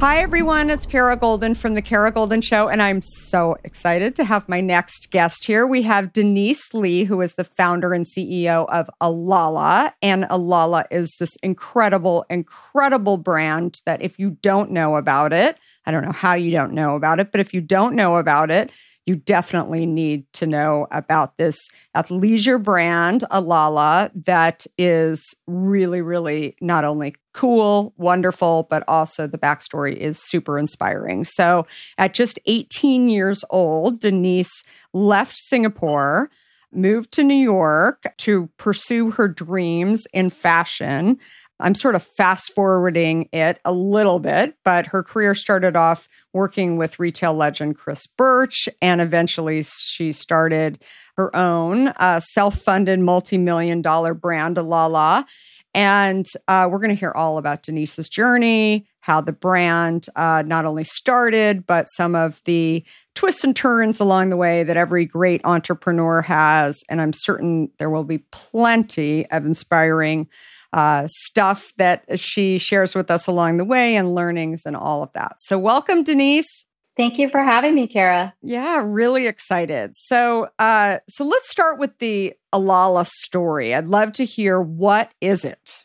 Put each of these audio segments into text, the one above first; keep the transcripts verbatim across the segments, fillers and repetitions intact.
Hi, everyone. It's Kara Goldin from The Kara Goldin Show, and I'm so excited to have my next guest here. We have Denise Lee, who is the founder and C E O of Alala. And Alala is this incredible, incredible brand that if you don't know about it, I don't know how you don't know about it, but if you don't know about it, you definitely need to know about this athleisure brand, Alala, that is really, really not only cool, wonderful, but also the backstory is super inspiring. So at just eighteen years old, Denise left Singapore, moved to New York to pursue her dreams in fashion. I'm sort of fast-forwarding it a little bit, but her career started off working with retail legend Chris Burch, and eventually she started her own uh, self-funded multi-million dollar brand, Alala. And uh, we're going to hear all about Denise's journey, how the brand uh, not only started, but some of the twists and turns along the way that every great entrepreneur has. And I'm certain there will be plenty of inspiring Uh, stuff that she shares with us along the way and learnings and all of that. So welcome, Denise. Thank you for having me, Kara. Yeah, really excited. So uh, so let's start with the Alala story. I'd love to hear, what is it?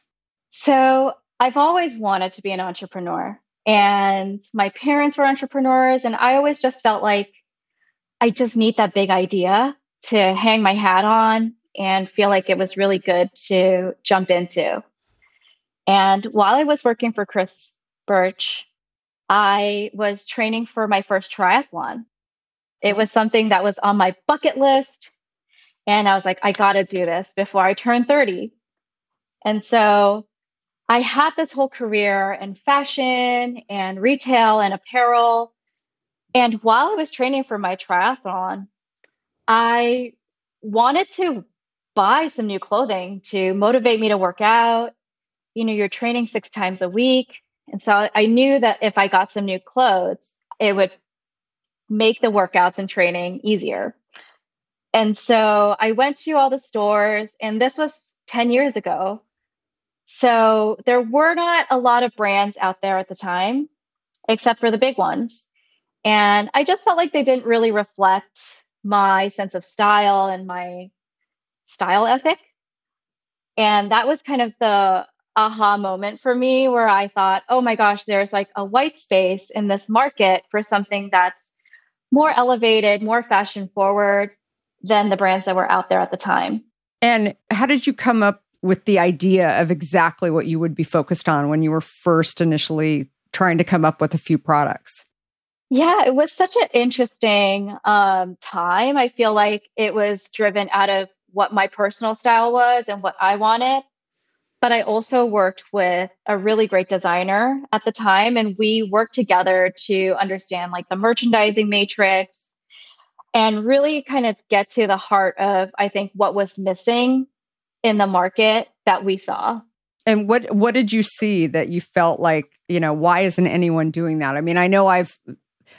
So I've always wanted to be an entrepreneur, and my parents were entrepreneurs, and I always just felt like I just need that big idea to hang my hat on and feel like it was really good to jump into. And while I was working for Chris Burch, I was training for my first triathlon. It was something that was on my bucket list. And I was like, I got to do this before I turn thirty. And so I had this whole career in fashion and retail and apparel. And while I was training for my triathlon, I wanted to buy some new clothing to motivate me to work out. You know, you're training six times a week. And so I knew that if I got some new clothes, it would make the workouts and training easier. And so I went to all the stores, and this was ten years ago. So there were not a lot of brands out there at the time, except for the big ones. And I just felt like they didn't really reflect my sense of style and my style ethic. And that was kind of the aha moment for me, where I thought, oh my gosh, there's like a white space in this market for something that's more elevated, more fashion forward than the brands that were out there at the time. And how did you come up with the idea of exactly what you would be focused on when you were first initially trying to come up with a few products? Yeah, it was such an interesting um, time. I feel like it was driven out of what my personal style was and what I wanted. But I also worked with a really great designer at the time, and we worked together to understand like the merchandising matrix and really kind of get to the heart of, I think, what was missing in the market that we saw. And what what did you see that you felt like, you know, why isn't anyone doing that? I mean, I know I've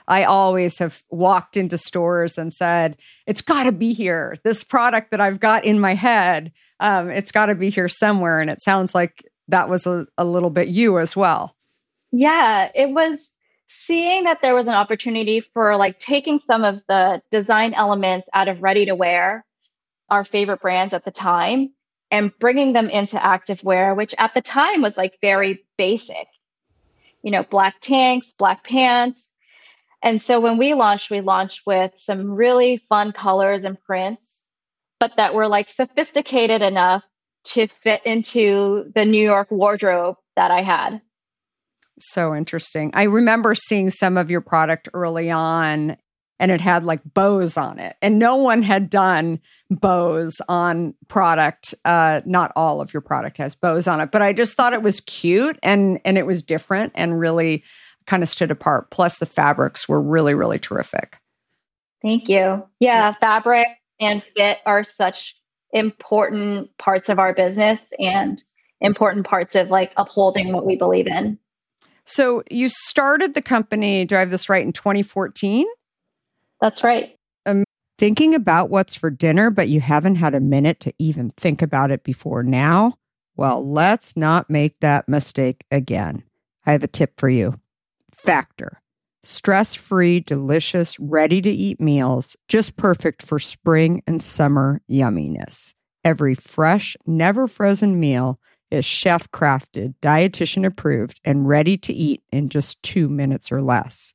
I always have walked into stores and said, it's got to be here. This product that I've got in my head, um, it's got to be here somewhere. And it sounds like that was a, a little bit you as well. Yeah, it was seeing that there was an opportunity for like taking some of the design elements out of ready-to-wear, our favorite brands at the time, and bringing them into activewear, which at the time was like very basic. You know, black tanks, black pants. And so when we launched, we launched with some really fun colors and prints, but that were like sophisticated enough to fit into the New York wardrobe that I had. So interesting. I remember seeing some of your product early on, and it had like bows on it, and no one had done bows on product. Uh, not all of your product has bows on it, but I just thought it was cute and and it was different and really kind of stood apart. Plus the fabrics were really, really terrific. Thank you. Yeah, yeah. Fabric and fit are such important parts of our business and important parts of like upholding what we believe in. So you started the company, do I have this right, in twenty fourteen? That's right. Um, thinking about what's for dinner, but you haven't had a minute to even think about it before now? Well, let's not make that mistake again. I have a tip for you. Factor. Stress-free, delicious, ready-to-eat meals, just perfect for spring and summer yumminess. Every fresh, never-frozen meal is chef-crafted, dietitian-approved, and ready to eat in just two minutes or less.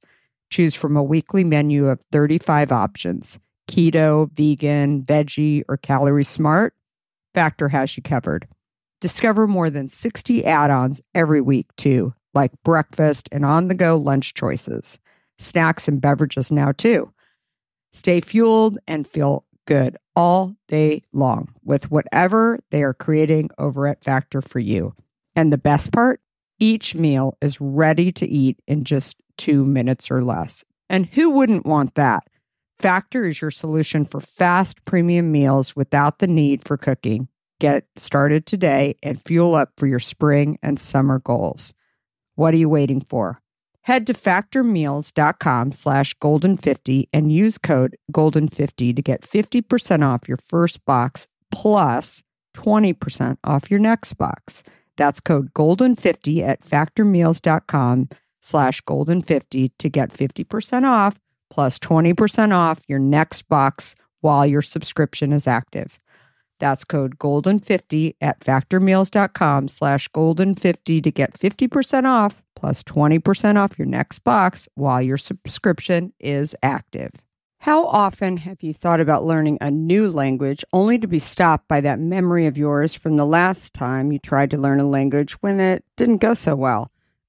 Choose from a weekly menu of thirty-five options, keto, vegan, veggie, or calorie smart. Factor has you covered. Discover more than sixty add-ons every week, too, like breakfast and on-the-go lunch choices, snacks and beverages now too. Stay fueled and feel good all day long with whatever they are creating over at Factor for you. And the best part, each meal is ready to eat in just two minutes or less. And who wouldn't want that? Factor is your solution for fast premium meals without the need for cooking. Get started today and fuel up for your spring and summer goals. What are you waiting for? Head to factor meals dot com slash golden fifty and use code golden fifty to get fifty percent off your first box plus twenty percent off your next box. That's code golden fifty at factor meals dot com slash golden fifty to get fifty percent off plus twenty percent off your next box while your subscription is active. That's code golden fifty at factor meals dot com slash golden fifty to get fifty percent off plus twenty percent off your next box while your subscription is active. How often have you thought about learning a new language only to be stopped by that memory of yours from the last time you tried to learn a language when it didn't go so well?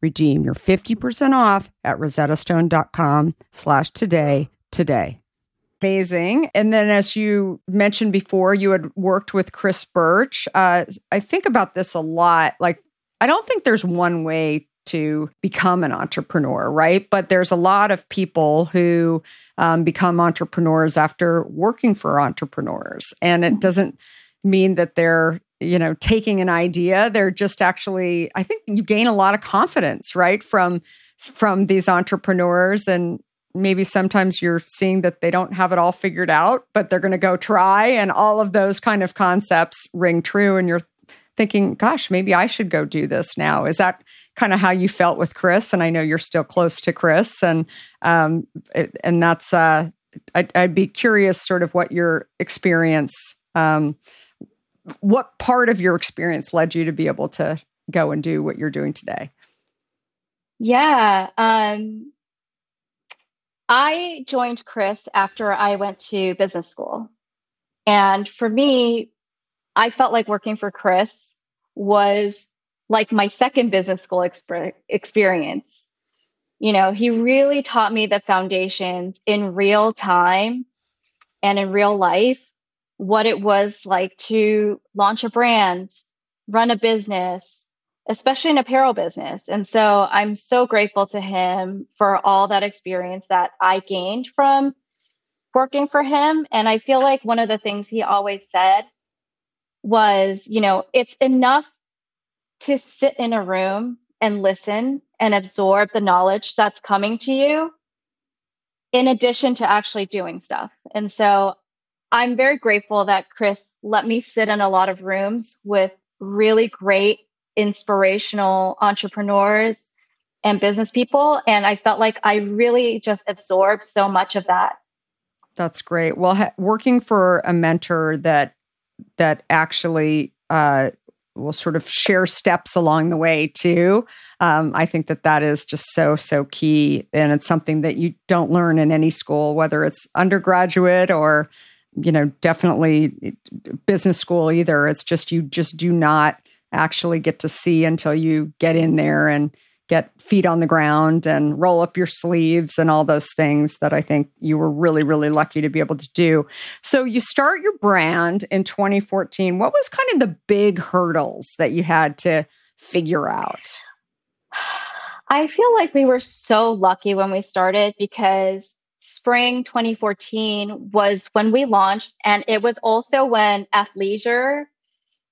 Redeem your fifty percent off at rosettastone.com slash today today. Amazing. And then as you mentioned before, you had worked with Chris Burch. Uh, I think about this a lot. Like, I don't think there's one way to become an entrepreneur, right? But there's a lot of people who um, become entrepreneurs after working for entrepreneurs. And it doesn't mean that they're you know, taking an idea. They're just actually, I think you gain a lot of confidence, right? From, from these entrepreneurs. And maybe sometimes you're seeing that they don't have it all figured out, but they're going to go try. And all of those kind of concepts ring true. And you're thinking, gosh, maybe I should go do this now. Is that kind of how you felt with Chris? And I know you're still close to Chris, and, um, and that's, uh, I'd, I'd be curious sort of what your experience, um, what part of your experience led you to be able to go and do what you're doing today? Yeah. Um, I joined Chris after I went to business school. And for me, I felt like working for Chris was like my second business school exp- experience. You know, he really taught me the foundations in real time and in real life, what it was like to launch a brand, run a business, especially an apparel business. And so I'm so grateful to him for all that experience that I gained from working for him. And I feel like one of the things he always said was, you know, it's enough to sit in a room and listen and absorb the knowledge that's coming to you, in addition to actually doing stuff. And so I'm very grateful that Chris let me sit in a lot of rooms with really great, inspirational entrepreneurs and business people. And I felt like I really just absorbed so much of that. That's great. Well, ha- working for a mentor that that actually uh, will sort of share steps along the way too, um, I think that that is just so, so key. And it's something that you don't learn in any school, whether it's undergraduate or you know, definitely business school either. It's just, you just do not actually get to see until you get in there and get feet on the ground and roll up your sleeves and all those things that I think you were really, really lucky to be able to do. So you start your brand in twenty fourteen. What was kind of the big hurdles that you had to figure out? I feel like we were so lucky when we started, because spring twenty fourteen was when we launched, and it was also when athleisure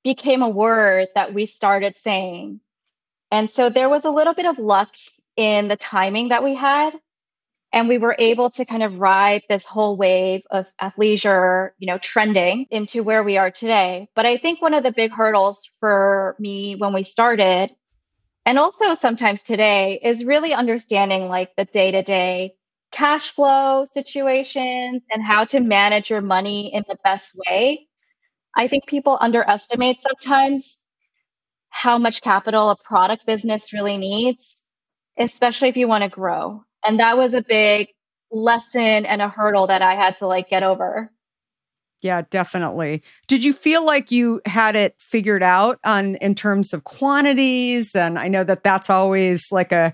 became a word that we started saying. And so there was a little bit of luck in the timing that we had. And we were able to kind of ride this whole wave of athleisure, you know, trending into where we are today. But I think one of the big hurdles for me when we started, and also sometimes today, is really understanding like the day-to-day cash flow situations and how to manage your money in the best way. I think people underestimate sometimes how much capital a product business really needs, especially if you want to grow. And that was a big lesson and a hurdle that I had to like get over. Yeah, definitely. Did you feel like you had it figured out on in terms of quantities? And I know that that's always like a,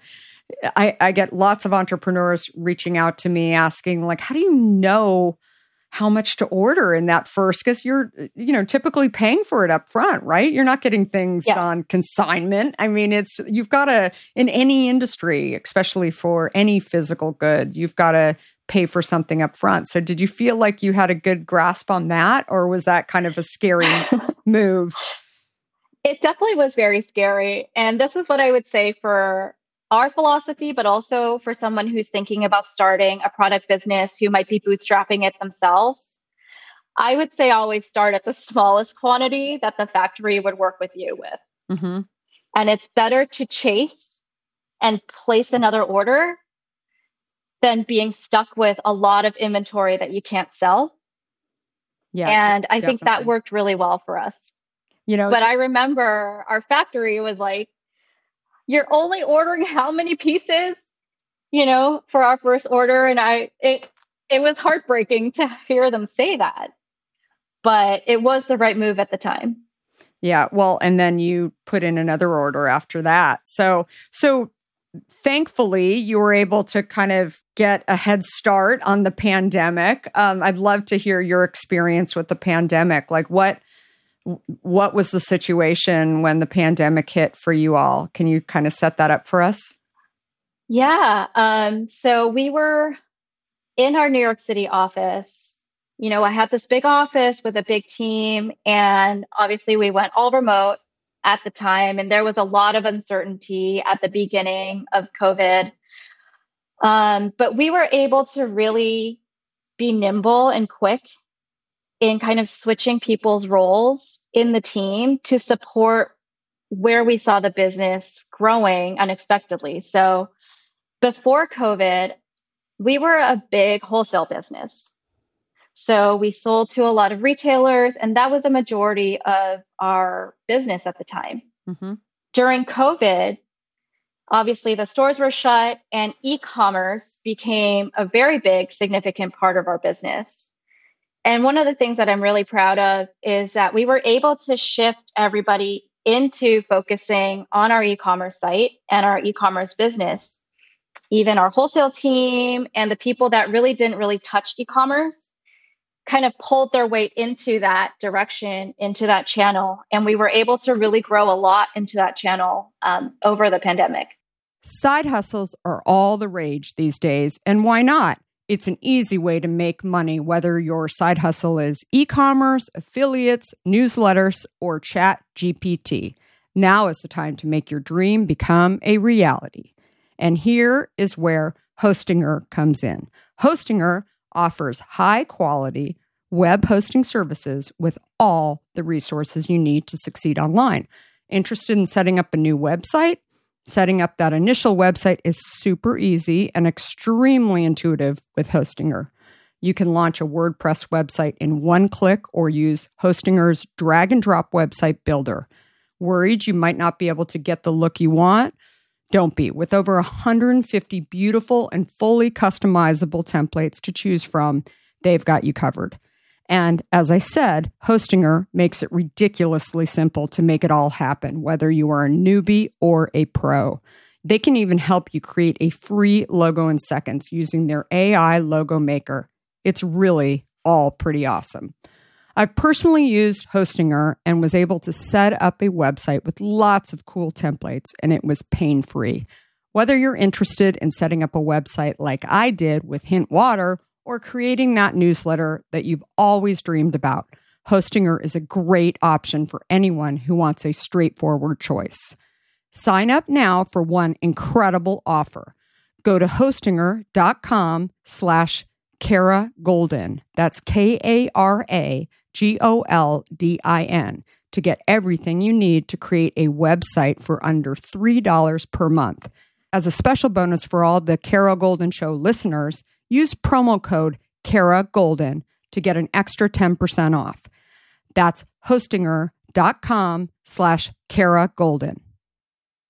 I, I get lots of entrepreneurs reaching out to me asking like, how do you know how much to order in that first? Because you're, you know, typically paying for it up front, right? You're not getting things yeah. on consignment. I mean, it's, you've got to, in any industry, especially for any physical good, you've got to pay for something up front. So did you feel like you had a good grasp on that? Or was that kind of a scary move? It definitely was very scary. And this is what I would say for our philosophy, but also for someone who's thinking about starting a product business who might be bootstrapping it themselves, I would say always start at the smallest quantity that the factory would work with you with. Mm-hmm. And it's better to chase and place another order than being stuck with a lot of inventory that you can't sell. Yeah, and I definitely. think that worked really well for us. You know, but I remember our factory was like, you're only ordering how many pieces, you know, for our first order. And I, it, it was heartbreaking to hear them say that, but it was the right move at the time. Yeah. Well, and then you put in another order after that. So, so thankfully you were able to kind of get a head start on the pandemic. Um, I'd love to hear your experience with the pandemic. Like what, What was the situation when the pandemic hit for you all? Can you kind of set that up for us? Yeah. Um, so we were in our New York City office. You know, I had this big office with a big team, and obviously we went all remote at the time. And there was a lot of uncertainty at the beginning of COVID. Um, but we were able to really be nimble and quick in kind of switching people's roles in the team to support where we saw the business growing unexpectedly. So before COVID, we were a big wholesale business. So we sold to a lot of retailers, and that was a majority of our business at the time. Mm-hmm. During COVID, obviously the stores were shut and e-commerce became a very big, significant part of our business. And one of the things that I'm really proud of is that we were able to shift everybody into focusing on our e-commerce site and our e-commerce business. Even our wholesale team and the people that really didn't really touch e-commerce kind of pulled their weight into that direction, into that channel. And we were able to really grow a lot into that channel um, over the pandemic. Side hustles are all the rage these days, and why not? It's an easy way to make money, whether your side hustle is e-commerce, affiliates, newsletters, or Chat G P T. Now is the time to make your dream become a reality. And here is where Hostinger comes in. Hostinger offers high-quality web hosting services with all the resources you need to succeed online. Interested in setting up a new website? Setting up that initial website is super easy and extremely intuitive with Hostinger. You can launch a WordPress website in one click or use Hostinger's drag and drop website builder. Worried you might not be able to get the look you want? Don't be. With over one hundred fifty beautiful and fully customizable templates to choose from, they've got you covered. And as I said, Hostinger makes it ridiculously simple to make it all happen, whether you are a newbie or a pro. They can even help you create a free logo in seconds using their A I logo maker. It's really all pretty awesome. I've personally used Hostinger and was able to set up a website with lots of cool templates, and it was pain-free. Whether you're interested in setting up a website like I did with Hint Water, or creating that newsletter that you've always dreamed about, Hostinger is a great option for anyone who wants a straightforward choice. Sign up now for one incredible offer. go to hostinger.com slash Kara Goldin. That's K A R A G O L D I N to get everything you need to create a website for under three dollars per month. As a special bonus for all the Kara Goldin Show listeners, use promo code Kara Goldin to get an extra ten percent off. That's hostinger.com slash Kara Goldin.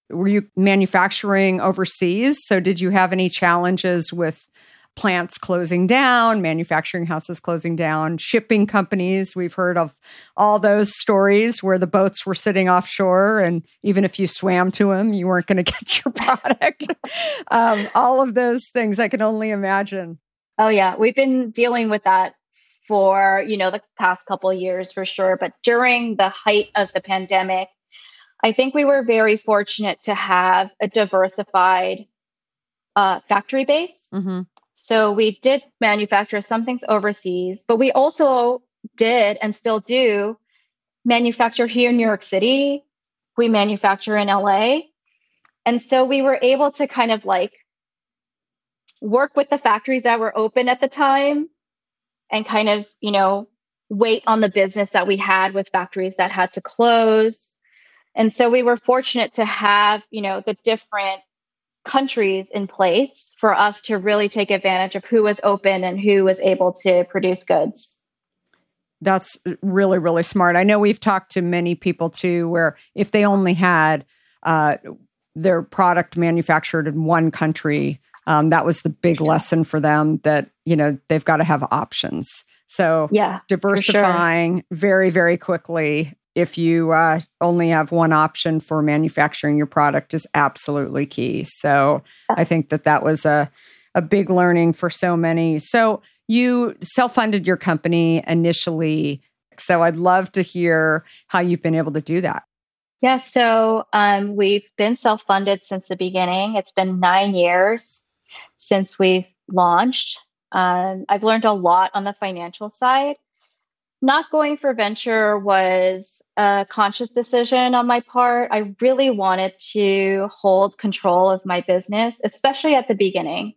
Were you manufacturing overseas? So did you have any challenges with plants closing down, manufacturing houses closing down, shipping companies? We've heard of all those stories where the boats were sitting offshore, and even if you swam to them, you weren't going to get your product. um, all of those things I can only imagine. Oh, yeah. We've been dealing with that for, you know, the past couple of years for sure. But during the height of the pandemic, I think we were very fortunate to have a diversified uh, factory base. Mm-hmm. So we did manufacture some things overseas, but we also did and still do manufacture here in New York City. We manufacture in L A. And so we were able to kind of like work with the factories that were open at the time and kind of, you know, wait on the business that we had with factories that had to close. And so we were fortunate to have, you know, the different countries in place for us to really take advantage of who was open and who was able to produce goods. That's really, really smart. I know we've talked to many people too, where if they only had uh, their product manufactured in one country, um, that was the big lesson for them, that, you know, they've got to have options. So yeah, diversifying for sure. very, very quickly. If you uh, only have one option for manufacturing your product is absolutely key. So I think that that was a, a big learning for so many. So you self-funded your company initially. So I'd love to hear how you've been able to do that. Yeah, so um, we've been self-funded since the beginning. It's been nine years since we've launched. Um, I've learned a lot on the financial side. Not going for venture was a conscious decision on my part. I really wanted to hold control of my business, especially at the beginning,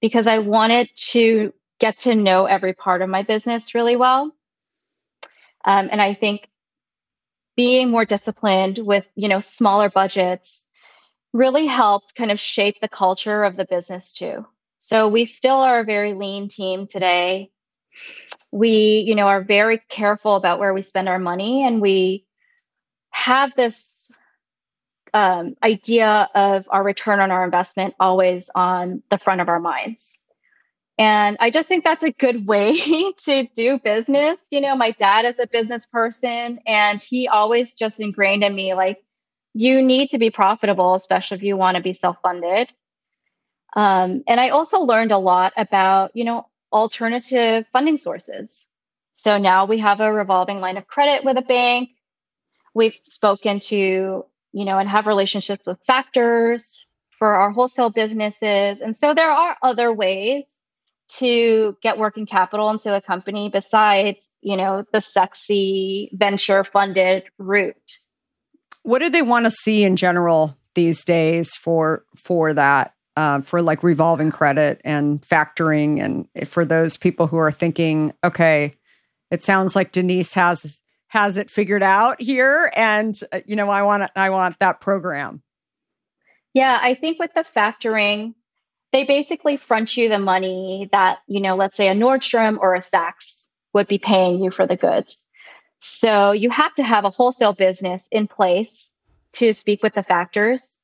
because I wanted to get to know every part of my business really well. Um, and I think being more disciplined with, you know, smaller budgets really helped kind of shape the culture of the business too. So we still are a very lean team today. We, you know, are very careful about where we spend our money, and we have this um, idea of our return on our investment always on the front of our minds. And I just think that's a good way to do business. You know, my dad is a business person, and he always just ingrained in me, like, you need to be profitable, especially if you want to be self-funded. Um, and I also learned a lot about, you know, alternative funding sources. So now we have a revolving line of credit with a bank. We've spoken to, you know, and have relationships with factors for our wholesale businesses. And so there are other ways to get working capital into the company besides, you know, the sexy venture funded route. What do they want to see in general these days for, for that? Uh, for like revolving credit and factoring, and for those people who are thinking, okay, it sounds like Denise has has it figured out here, and uh, you know, I want I want that program. Yeah, I think with the factoring, they basically front you the money that, you know, let's say a Nordstrom or a Saks would be paying you for the goods. So you have to have a wholesale business in place to speak with the factors.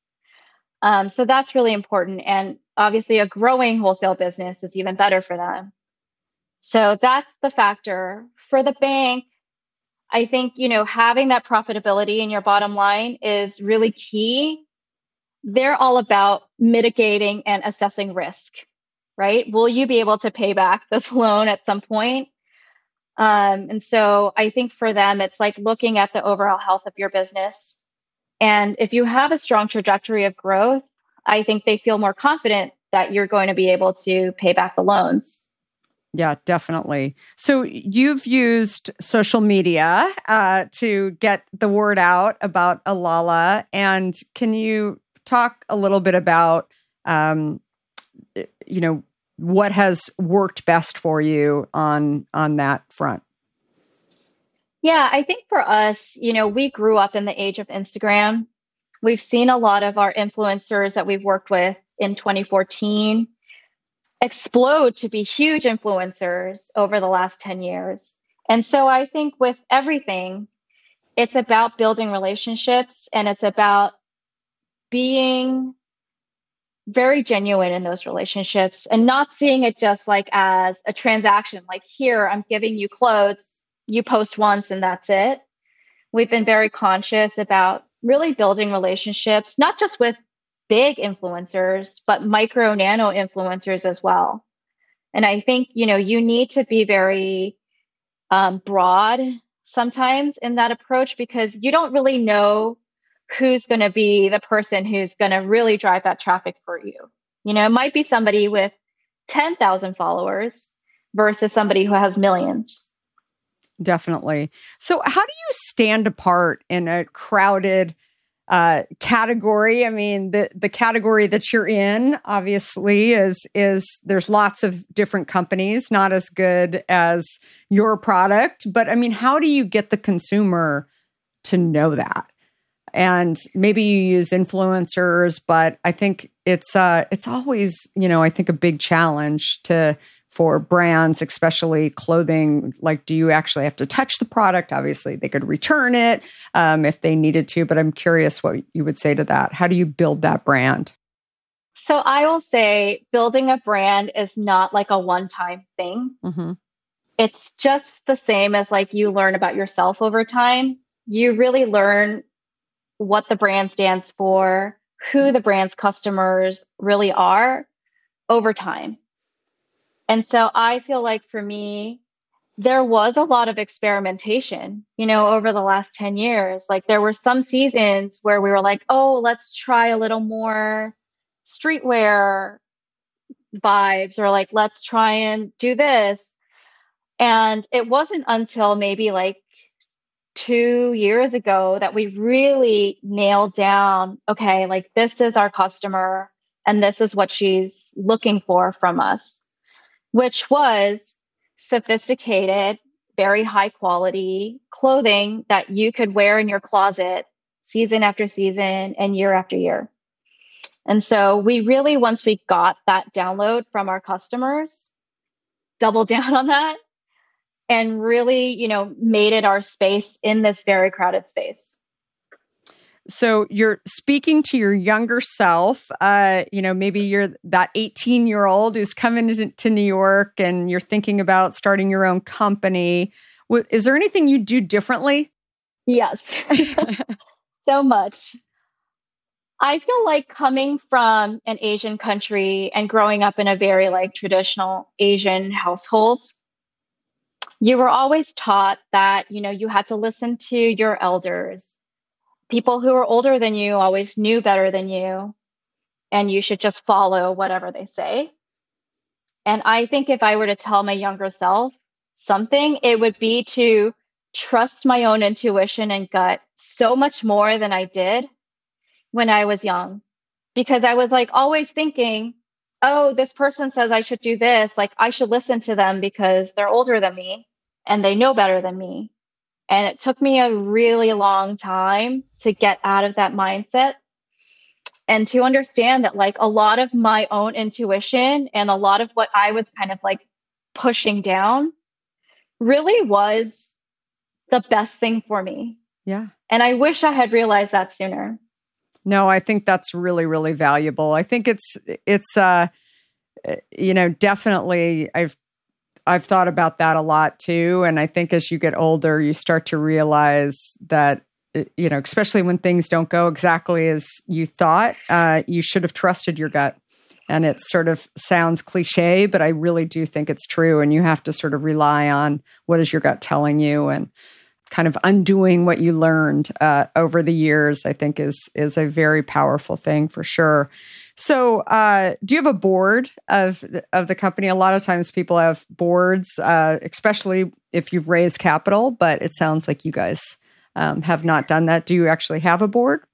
Um, so that's really important. And obviously a growing wholesale business is even better for them. So that's the factor. For the bank, I think, you know, having that profitability in your bottom line is really key. They're all about mitigating and assessing risk, right? Will you be able to pay back this loan at some point? Um, and so I think for them, it's like looking at the overall health of your business. And if you have a strong trajectory of growth, I think they feel more confident that you're going to be able to pay back the loans. Yeah, definitely. So you've used social media uh, to get the word out about Alala. And can you talk a little bit about um, you know, what has worked best for you on on that front? Yeah, I think for us, you know, we grew up in the age of Instagram. We've seen a lot of our influencers that we've worked with in twenty fourteen explode to be huge influencers over the last ten years. And so I think with everything, it's about building relationships and it's about being very genuine in those relationships and not seeing it just like as a transaction, like here, I'm giving you clothes. You post once and that's it. We've been very conscious about really building relationships, not just with big influencers, but micro nano influencers as well. And I think, you know, you need to be very um, broad sometimes in that approach because you don't really know who's going to be the person who's going to really drive that traffic for you. You know, it might be somebody with ten thousand followers versus somebody who has millions. Definitely. So how do you stand apart in a crowded uh, category? I mean, the, the category that you're in, obviously, is is there's lots of different companies, not as good as your product. But I mean, how do you get the consumer to know that? And maybe you use influencers, but I think it's uh, it's always, you know, I think a big challenge to for brands, especially clothing. Like, do you actually have to touch the product? Obviously, they could return it um, if they needed to, but I'm curious what you would say to that. How do you build that brand? So I will say building a brand is not like a one-time thing. Mm-hmm. It's just the same as like you learn about yourself over time. You really learn what the brand stands for, who the brand's customers really are over time. And so I feel like for me, there was a lot of experimentation, you know, over the last ten years. Like there were some seasons where we were like, oh, let's try a little more streetwear vibes, or like, let's try and do this. And it wasn't until maybe like two years ago that we really nailed down, okay, like this is our customer and this is what she's looking for from us, which was sophisticated, very high quality clothing that you could wear in your closet season after season and year after year. And so we really, once we got that download from our customers, doubled down on that and really, you know, made it our space in this very crowded space. So you're speaking to your younger self, uh, you know, maybe you're that eighteen-year-old who's coming to New York and you're thinking about starting your own company. Is there anything you do differently? Yes, so much. I feel like coming from an Asian country and growing up in a very like traditional Asian household, you were always taught that, you know, you had to listen to your elders. People who are older than you always knew better than you, and you should just follow whatever they say. And I think if I were to tell my younger self something, it would be to trust my own intuition and gut so much more than I did when I was young, because I was like always thinking, oh, this person says I should do this. Like I should listen to them because they're older than me and they know better than me. And it took me a really long time to get out of that mindset and to understand that like a lot of my own intuition and a lot of what I was kind of like pushing down really was the best thing for me. Yeah. And I wish I had realized that sooner. No, I think that's really, really valuable. I think it's, it's, uh, you know, definitely I've I've thought about that a lot too. And I think as you get older, you start to realize that, you know, especially when things don't go exactly as you thought, uh, you should have trusted your gut. And it sort of sounds cliche, but I really do think it's true. And you have to sort of rely on what is your gut telling you and kind of undoing what you learned uh, over the years, I think is, is a very powerful thing for sure. So uh, do you have a board of of the company? A lot of times people have boards, uh, especially if you've raised capital, but it sounds like you guys um, have not done that. Do you actually have a board?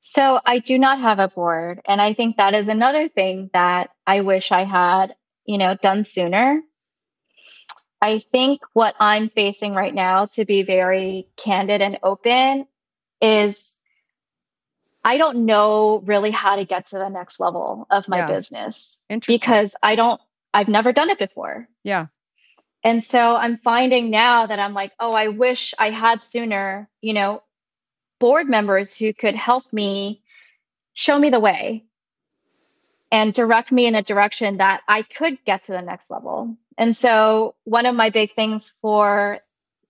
So I do not have a board. And I think that is another thing that I wish I had, you know, done sooner. I think what I'm facing right now, to be very candid and open, is I don't know really how to get to the next level of my yeah. business. Interesting. Because I don't, I've never done it before. Yeah. And so I'm finding now that I'm like, oh, I wish I had sooner, you know, board members who could help me, show me the way and direct me in a direction that I could get to the next level. And so one of my big things for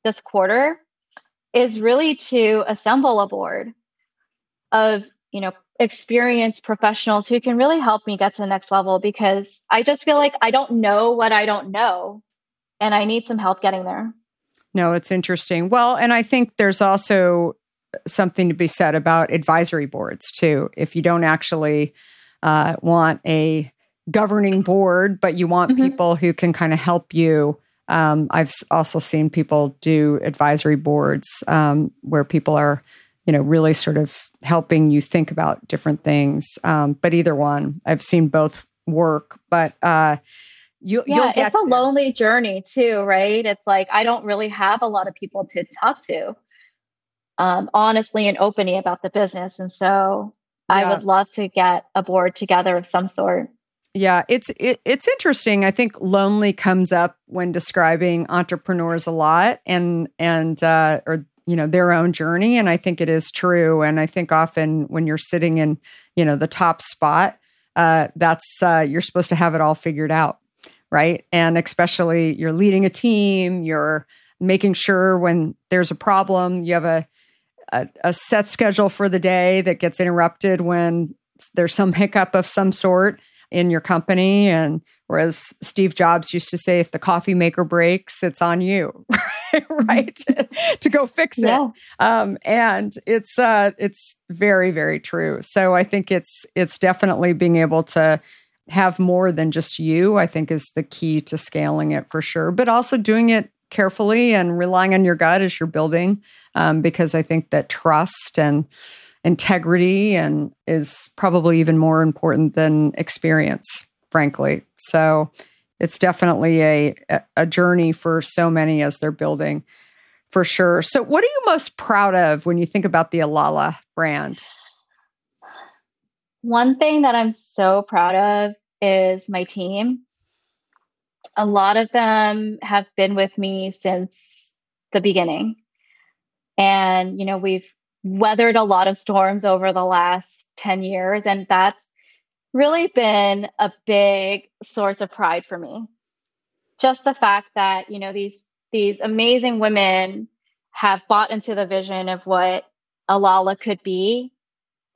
this quarter is really to assemble a board of, you know, experienced professionals who can really help me get to the next level, because I just feel like I don't know what I don't know, and I need some help getting there. No, it's interesting. Well, and I think there's also something to be said about advisory boards too. If you don't actually uh, want a governing board, but you want mm-hmm. people who can kind of help you. Um, I've also seen people do advisory boards um, where people are, you know, really sort of helping you think about different things. Um, but either one, I've seen both work, but uh, you, yeah, you'll get it's a there. Lonely journey too, right? It's like, I don't really have a lot of people to talk to. Um, honestly and openly about the business. And so yeah. I would love to get a board together of some sort. Yeah, it's it, it's interesting. I think lonely comes up when describing entrepreneurs a lot and, and uh, or, you know, their own journey. And I think it is true. And I think often when you're sitting in, you know, the top spot, uh, that's, uh, you're supposed to have it all figured out, right? And especially you're leading a team, you're making sure when there's a problem, you have a A, a set schedule for the day that gets interrupted when there's some hiccup of some sort in your company. And whereas Steve Jobs used to say, if the coffee maker breaks, it's on you, right? to go fix it. Yeah. Um, and it's uh, it's very, very true. So I think it's it's definitely being able to have more than just you, I think, is the key to scaling it for sure. But also doing it carefully and relying on your gut as you're building, um, because I think that trust and integrity and is probably even more important than experience, frankly. So it's definitely a a journey for so many as they're building, for sure. So what are you most proud of when you think about the Alala brand? One thing that I'm so proud of is my team. A lot of them have been with me since the beginning. And, you know, we've weathered a lot of storms over the last ten years. And that's really been a big source of pride for me. Just the fact that, you know, these, these amazing women have bought into the vision of what Alala could be.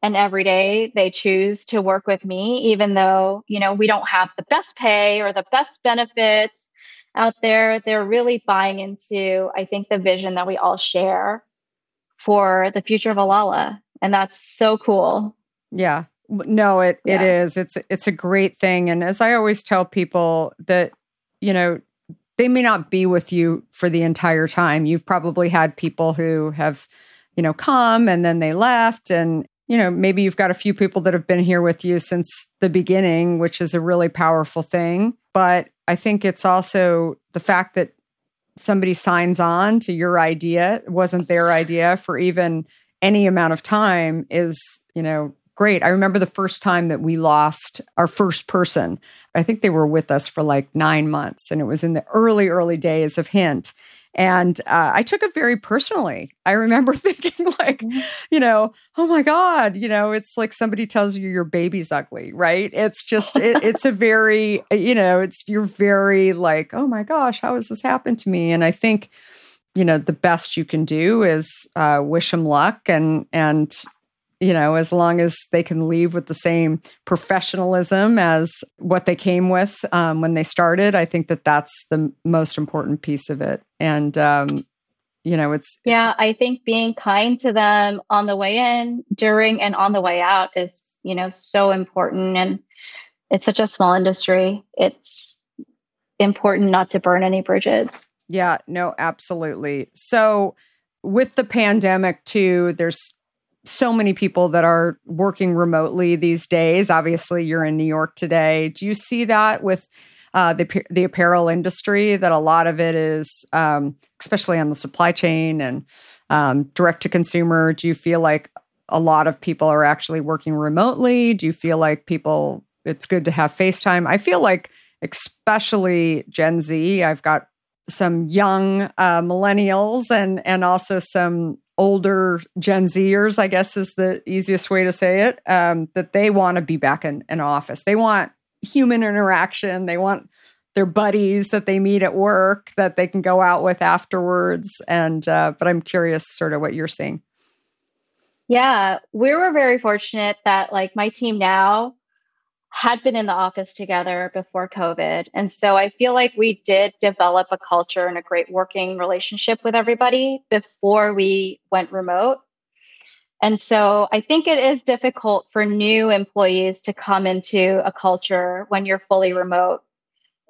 And every day they choose to work with me, even though, you know, we don't have the best pay or the best benefits out there. They're really buying into, I think, the vision that we all share for the future of Alala. And that's so cool. Yeah, no, it yeah. it is. It's, it's a great thing. And as I always tell people that, you know, they may not be with you for the entire time. You've probably had people who have, you know, come and then they left, and you know, maybe you've got a few people that have been here with you since the beginning, which is a really powerful thing. But I think it's also the fact that somebody signs on to your idea, it wasn't their idea for even any amount of time, is, you know, great. I remember the first time that we lost our first person. I think they were with us for like nine months, and it was in the early, early days of Hint. And uh, I took it very personally. I remember thinking like, you know, oh my God, you know, it's like somebody tells you your baby's ugly, right? It's just, it, it's a very, you know, it's, you're very like, oh my gosh, how has this happened to me? And I think, you know, the best you can do is uh, wish them luck. And, and, you know, as long as they can leave with the same professionalism as what they came with um, when they started, I think that that's the most important piece of it. And, um, you know, it's... Yeah, it's, I think being kind to them on the way in, during, and on the way out is, you know, so important. And it's such a small industry. It's important not to burn any bridges. Yeah, no, absolutely. So with the pandemic too, there's so many people that are working remotely these days. Obviously, you're in New York today. Do you see that with uh, the the apparel industry, that a lot of it is, um, especially on the supply chain and um, direct-to-consumer? Do you feel like a lot of people are actually working remotely? Do you feel like people, it's good to have FaceTime? I feel like especially Gen Z, I've got some young uh, millennials and and also some older Gen Zers, I guess is the easiest way to say it, um, that they want to be back in an office. They want human interaction. They want their buddies that they meet at work that they can go out with afterwards. And uh, but I'm curious sort of what you're seeing. Yeah, we were very fortunate that like my team now had been in the office together before COVID. And so I feel like we did develop a culture and a great working relationship with everybody before we went remote. And so I think it is difficult for new employees to come into a culture when you're fully remote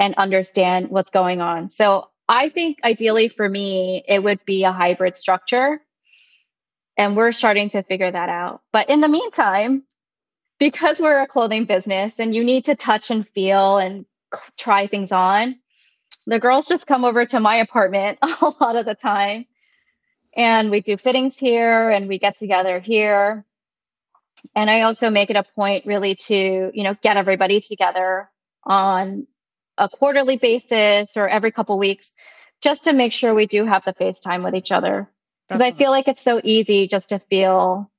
and understand what's going on. So I think ideally for me, it would be a hybrid structure. And we're starting to figure that out. But in the meantime, because we're a clothing business and you need to touch and feel and try things on, the girls just come over to my apartment a lot of the time. And we do fittings here and we get together here. And I also make it a point really to, you know, get everybody together on a quarterly basis or every couple weeks, just to make sure we do have the FaceTime with each other. Because I feel like it's so easy just to feel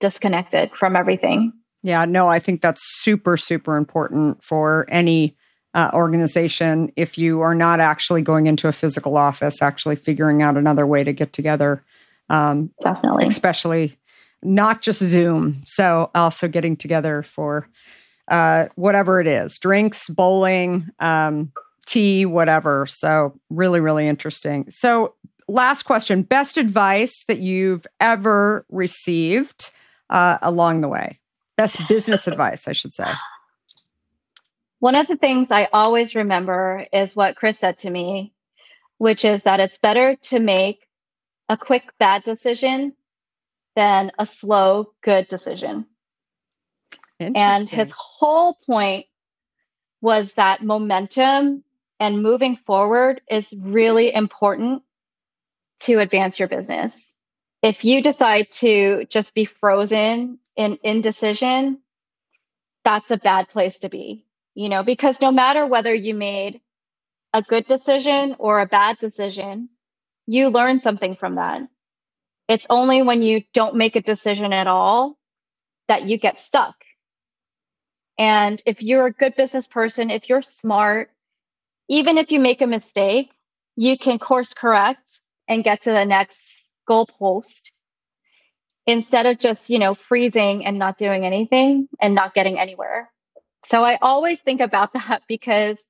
disconnected from everything. Yeah, no, I think that's super, super important for any uh, organization. If you are not actually going into a physical office, actually figuring out another way to get together. Um, Definitely. Especially not just Zoom. So also getting together for uh, whatever it is, drinks, bowling, um, tea, whatever. So really, really interesting. So last question, best advice that you've ever received uh, along the way? Best business advice, I should say. One of the things I always remember is what Chris said to me, which is that it's better to make a quick bad decision than a slow good decision. And his whole point was that momentum and moving forward is really important to advance your business. If you decide to just be frozen in indecision, that's a bad place to be, you know, because no matter whether you made a good decision or a bad decision, you learn something from that. It's only when you don't make a decision at all that you get stuck. And if you're a good business person, if you're smart, even if you make a mistake, you can course correct and get to the next goalpost instead of just, you know, freezing and not doing anything and not getting anywhere. So I always think about that because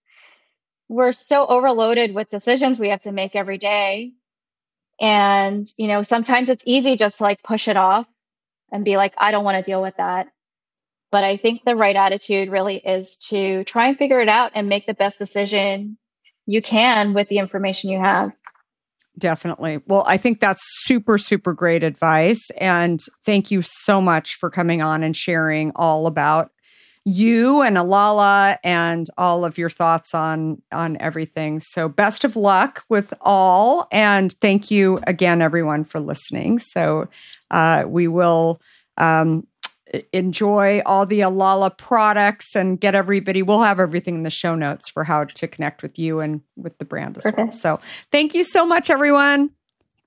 we're so overloaded with decisions we have to make every day. And, you know, sometimes it's easy just to like push it off and be like, I don't want to deal with that. But I think the right attitude really is to try and figure it out and make the best decision you can with the information you have. Definitely. Well, I think that's super, super great advice. And thank you so much for coming on and sharing all about you and Alala and all of your thoughts on, on everything. So best of luck with all. And thank you again, everyone, for listening. So uh, we will um, enjoy all the Alala products and get everybody. We'll have everything in the show notes for how to connect with you and with the brand as well. So thank you so much, everyone.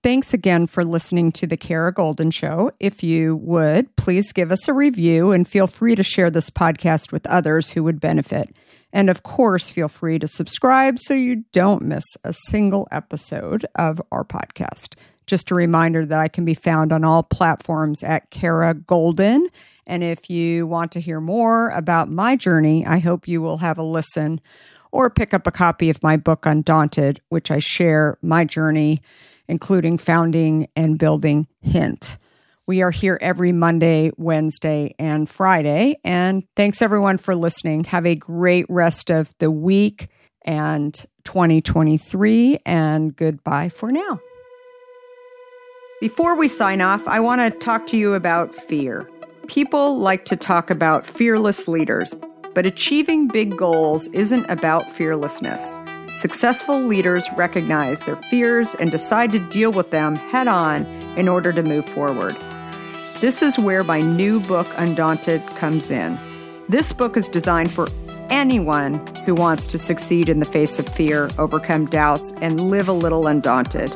Thanks again for listening to The Kara Goldin Show. If you would, please give us a review and feel free to share this podcast with others who would benefit. And of course, feel free to subscribe so you don't miss a single episode of our podcast. Just a reminder that I can be found on all platforms at Kara Goldin. And if you want to hear more about my journey, I hope you will have a listen or pick up a copy of my book, Undaunted, which I share my journey, including founding and building Hint. We are here every Monday, Wednesday, and Friday. And thanks, everyone, for listening. Have a great rest of the week and twenty twenty-three. And goodbye for now. Before we sign off, I want to talk to you about fear. People like to talk about fearless leaders, but achieving big goals isn't about fearlessness. Successful leaders recognize their fears and decide to deal with them head on in order to move forward. This is where my new book, Undaunted, comes in. This book is designed for anyone who wants to succeed in the face of fear, overcome doubts, and live a little undaunted.